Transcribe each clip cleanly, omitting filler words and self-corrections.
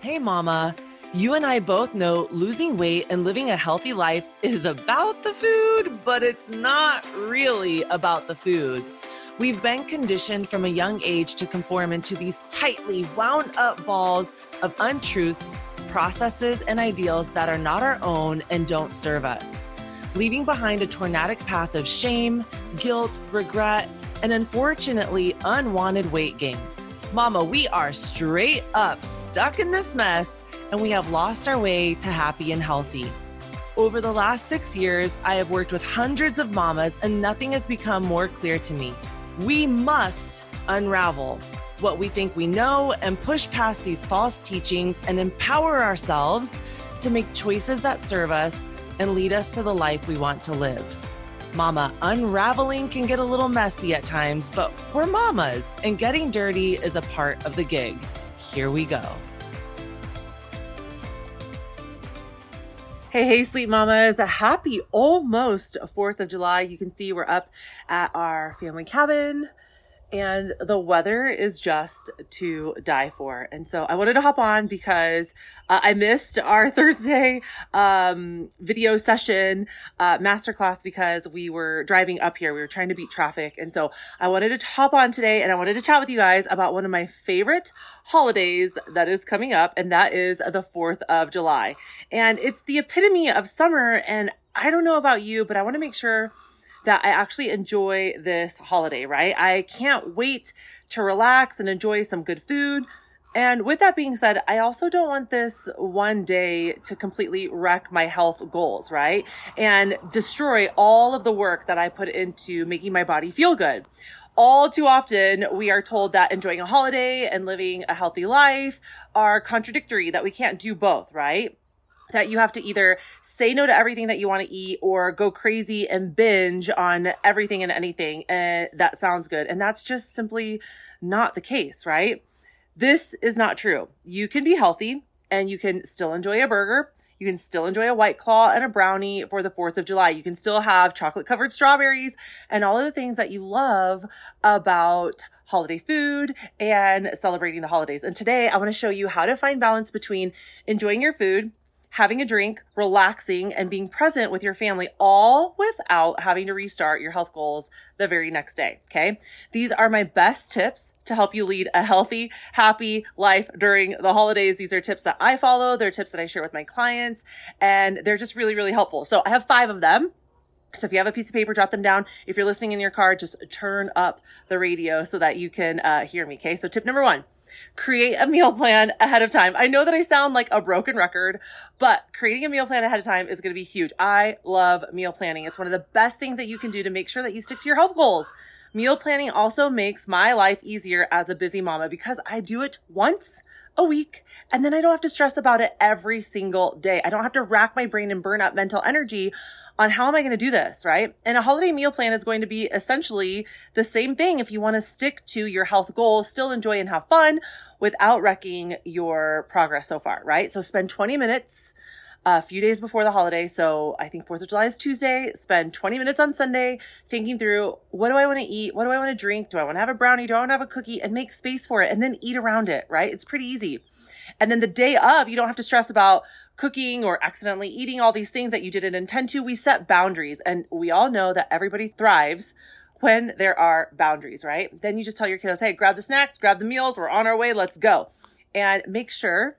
Hey, Mama, you and I both know losing weight and living a healthy life is about the food, but it's not really about the food. We've been conditioned from a young age to conform into these tightly wound up balls of untruths, processes, and ideals that are not our own and don't serve us, leaving behind a tornadic path of shame, guilt, regret, and unfortunately, unwanted weight gain. Mama, we are straight up stuck in this mess, and we have lost our way to happy and healthy. Over the last 6 years, I have worked with hundreds of mamas, and nothing has become more clear to me. We must unravel what we think we know and push past these false teachings and empower ourselves to make choices that serve us and lead us to the life we want to live. Mama, unraveling can get a little messy at times, but we're mamas, and getting dirty is a part of the gig. Here we go. Hey, sweet mamas. A happy almost 4th of July. You can see we're up at our family cabin, and the weather is just to die for. And so I wanted to hop on because I missed our Thursday video session masterclass because we were driving up here. We were trying to beat traffic. And so I wanted to hop on today, and I wanted to chat with you guys about one of my favorite holidays that is coming up, and that is the 4th of July. And it's the epitome of summer. And I don't know about you, but I want to make sure that I actually enjoy this holiday, right? I can't wait to relax and enjoy some good food. And with that being said, I also don't want this one day to completely wreck my health goals, right? And destroy all of the work that I put into making my body feel good. All too often, we are told that enjoying a holiday and living a healthy life are contradictory, that we can't do both, right? That you have to either say no to everything that you want to eat or go crazy and binge on everything and anything. And that sounds good. And that's just simply not the case, right? This is not true. You can be healthy and you can still enjoy a burger. You can still enjoy a White Claw and a brownie for the 4th of July. You can still have chocolate covered strawberries and all of the things that you love about holiday food and celebrating the holidays. And today I want to show you how to find balance between enjoying your food, having a drink, relaxing, and being present with your family, all without having to restart your health goals the very next day, okay? These are my best tips to help you lead a healthy, happy life during the holidays. These are tips that I follow. They're tips that I share with my clients, and they're just really, really helpful. So I have 5 of them. So if you have a piece of paper, jot them down. If you're listening in your car, just turn up the radio so that you can hear me, okay? So tip number 1. Create a meal plan ahead of time. I know that I sound like a broken record, but creating a meal plan ahead of time is going to be huge. I love meal planning. It's one of the best things that you can do to make sure that you stick to your health goals. Meal planning also makes my life easier as a busy mama because I do it once a week, and then I don't have to stress about it every single day. I don't have to rack my brain and burn up mental energy on how am I going to do this, right? And a holiday meal plan is going to be essentially the same thing if you want to stick to your health goals, still enjoy and have fun without wrecking your progress so far, right? So spend 20 minutes a few days before the holiday. So I think 4th of July is Tuesday. Spend 20 minutes on Sunday thinking through, what do I want to eat? What do I want to drink? Do I want to have a brownie? Do I want to have a cookie? And make space for it and then eat around it, right? It's pretty easy. And then the day of, you don't have to stress about cooking or accidentally eating all these things that you didn't intend to. We set boundaries, and we all know that everybody thrives when there are boundaries, right? Then you just tell your kiddos, hey, grab the snacks, grab the meals. We're on our way. Let's go. And make sure,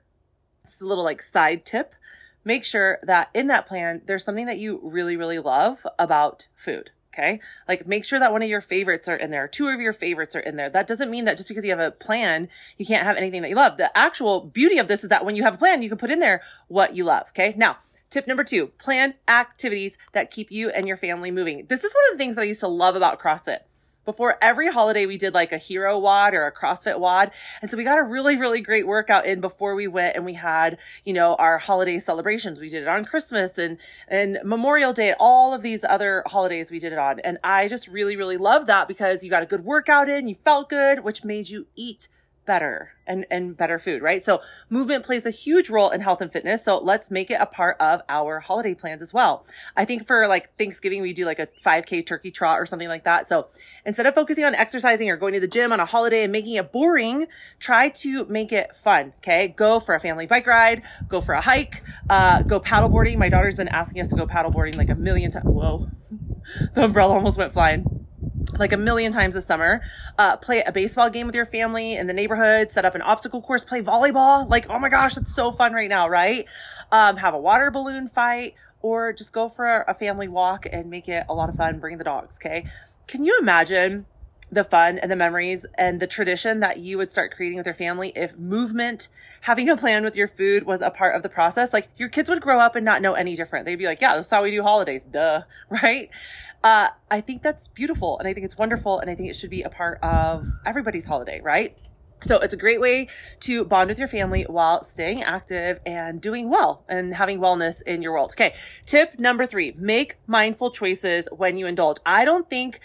this is a little like side tip, make sure that in that plan, there's something that you really, really love about food. Okay. Like make sure that one of your favorites are in there. 2 of your favorites are in there. That doesn't mean that just because you have a plan, you can't have anything that you love. The actual beauty of this is that when you have a plan, you can put in there what you love. Okay. Now, tip number 2, plan activities that keep you and your family moving. This is one of the things that I used to love about CrossFit. Before every holiday, we did like a hero wad or a CrossFit wad. And so we got a really, really great workout in before we went, and we had, you know, our holiday celebrations. We did it on Christmas and Memorial Day, all of these other holidays we did it on. And I just really, really love that because you got a good workout in, you felt good, which made you eat better and better food, right? So movement plays a huge role in health and fitness. So let's make it a part of our holiday plans as well. I think for like Thanksgiving, we do like a 5K turkey trot or something like that. So instead of focusing on exercising or going to the gym on a holiday and making it boring, try to make it fun. Okay. Go for a family bike ride, go for a hike, go paddleboarding. My daughter's been asking us to go paddleboarding like a million times. Whoa, the umbrella almost went flying. Like a million times this summer, play a baseball game with your family in the neighborhood, set up an obstacle course, play volleyball. Like, oh my gosh, it's so fun right now, right? Have a water balloon fight, or just go for a family walk and make it a lot of fun. Bring the dogs. Okay. Can you imagine the fun and the memories and the tradition that you would start creating with your family if movement, having a plan with your food, was a part of the process? Like, your kids would grow up and not know any different. They'd be like, yeah, that's how we do holidays. Duh. Right? I think that's beautiful, and I think it's wonderful, and I think it should be a part of everybody's holiday, right? So it's a great way to bond with your family while staying active and doing well and having wellness in your world. Okay. Tip number 3, make mindful choices when you indulge. I don't think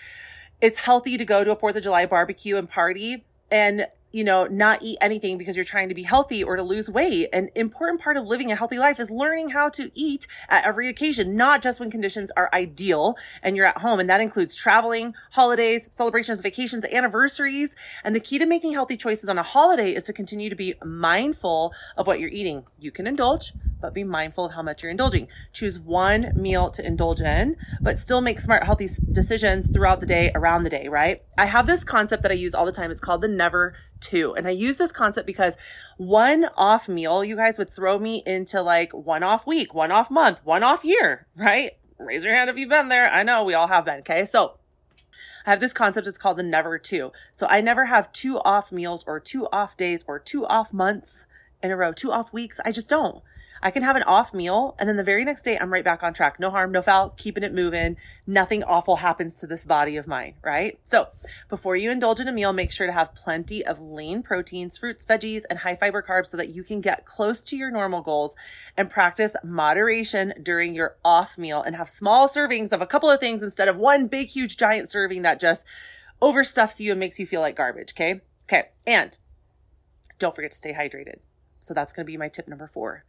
it's healthy to go to a 4th of July barbecue and party and, you know, not eat anything because you're trying to be healthy or to lose weight. An important part of living a healthy life is learning how to eat at every occasion, not just when conditions are ideal and you're at home. And that includes traveling, holidays, celebrations, vacations, anniversaries. And the key to making healthy choices on a holiday is to continue to be mindful of what you're eating. You can indulge, but be mindful of how much you're indulging. Choose one meal to indulge in, but still make smart, healthy decisions throughout the day, around the day, right? I have this concept that I use all the time. It's called the never two. And I use this concept because one off meal, you guys, would throw me into like one off week, one off month, one off year, right? Raise your hand if you've been there. I know we all have been. Okay. So I have this concept. It's called the never two. So I never have 2 off meals or 2 off days or 2 off months in a row, 2 off weeks. I just don't. I can have an off meal, and then the very next day I'm right back on track. No harm, no foul, keeping it moving. Nothing awful happens to this body of mine, right? So before you indulge in a meal, make sure to have plenty of lean proteins, fruits, veggies, and high fiber carbs so that you can get close to your normal goals, and practice moderation during your off meal and have small servings of a couple of things instead of one big, huge, giant serving that just overstuffs you and makes you feel like garbage, okay? Okay, and don't forget to stay hydrated. So that's going to be my tip number 4.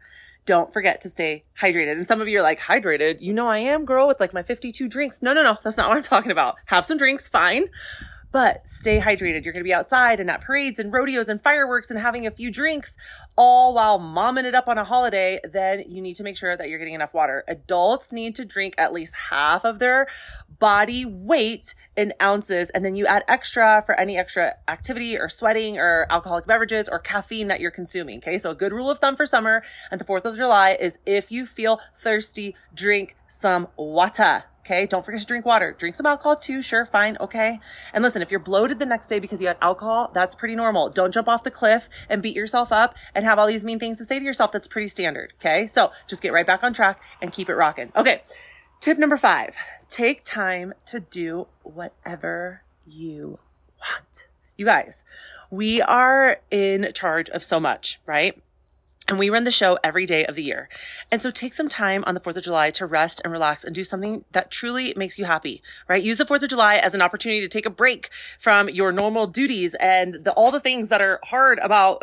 Don't forget to stay hydrated. And some of you are like, hydrated? You know I am, girl, with like my 52 drinks. No. That's not what I'm talking about. Have some drinks, fine, but stay hydrated. You're going to be outside and at parades and rodeos and fireworks and having a few drinks, all while momming it up on a holiday. Then you need to make sure that you're getting enough water. Adults need to drink at least half of their body weight in ounces, and then you add extra for any extra activity or sweating or alcoholic beverages or caffeine that you're consuming. Okay. So a good rule of thumb for summer and the 4th of July is, if you feel thirsty, drink some water. Okay. Don't forget to drink water. Drink some alcohol too. Sure. Fine. Okay. And listen, if you're bloated the next day because you had alcohol, that's pretty normal. Don't jump off the cliff and beat yourself up and have all these mean things to say to yourself. That's pretty standard. Okay. So just get right back on track and keep it rocking. Okay. Tip number 5, take time to do whatever you want. You guys, we are in charge of so much, right? And we run the show every day of the year. And so take some time on the 4th of July to rest and relax and do something that truly makes you happy, right? Use the 4th of July as an opportunity to take a break from your normal duties and all the things that are hard about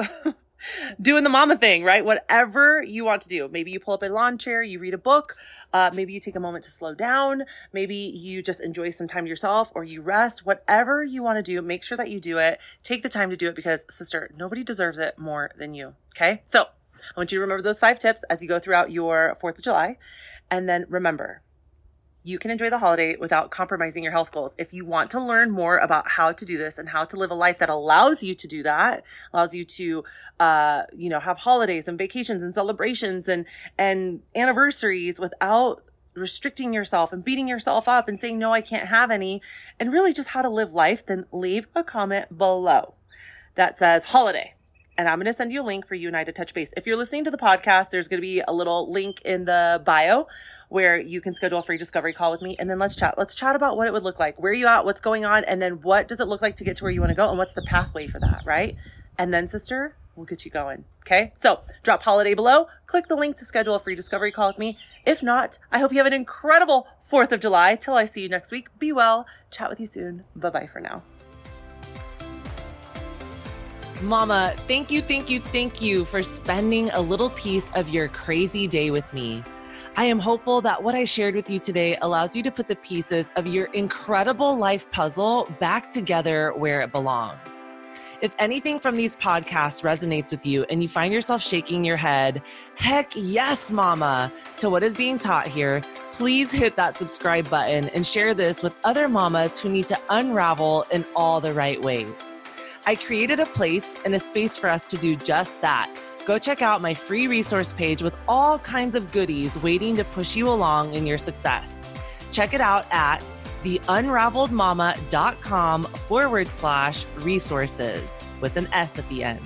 doing the mama thing, right? Whatever you want to do. Maybe you pull up a lawn chair, you read a book, maybe you take a moment to slow down, maybe you just enjoy some time to yourself, or you rest. Whatever you want to do, make sure that you do it. Take the time to do it, because sister, nobody deserves it more than you. Okay. So I want you to remember those 5 tips as you go throughout your 4th of July. And then remember, you can enjoy the holiday without compromising your health goals. If you want to learn more about how to do this and how to live a life that allows you to do that, allows you to, have holidays and vacations and celebrations and anniversaries without restricting yourself and beating yourself up and saying, no, I can't have any, and really just how to live life, then leave a comment below that says holiday. And I'm going to send you a link for you and I to touch base. If you're listening to the podcast, there's going to be a little link in the bio where you can schedule a free discovery call with me. And then let's chat. Let's chat about what it would look like. Where are you at? What's going on? And then what does it look like to get to where you want to go? And what's the pathway for that, right? And then, sister, we'll get you going. Okay. So drop holiday below, click the link to schedule a free discovery call with me. If not, I hope you have an incredible 4th of July. Till I see you next week, be well. Chat with you soon. Bye-bye for now. Mama, thank you for spending a little piece of your crazy day with me. I am hopeful that what I shared with you today allows you to put the pieces of your incredible life puzzle back together where it belongs. If anything from these podcasts resonates with you and you find yourself shaking your head, heck yes, Mama, to what is being taught here, please hit that subscribe button and share this with other mamas who need to unravel in all the right ways. I created a place and a space for us to do just that. Go check out my free resource page with all kinds of goodies waiting to push you along in your success. Check it out at theunraveledmama.com/resources with an S at the end.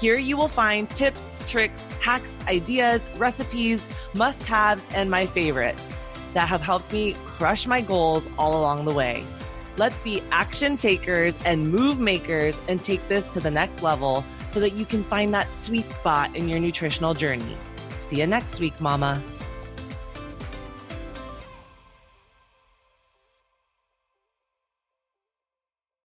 Here you will find tips, tricks, hacks, ideas, recipes, must-haves, and my favorites that have helped me crush my goals all along the way. Let's be action takers and move makers and take this to the next level so that you can find that sweet spot in your nutritional journey. See you next week, Mama.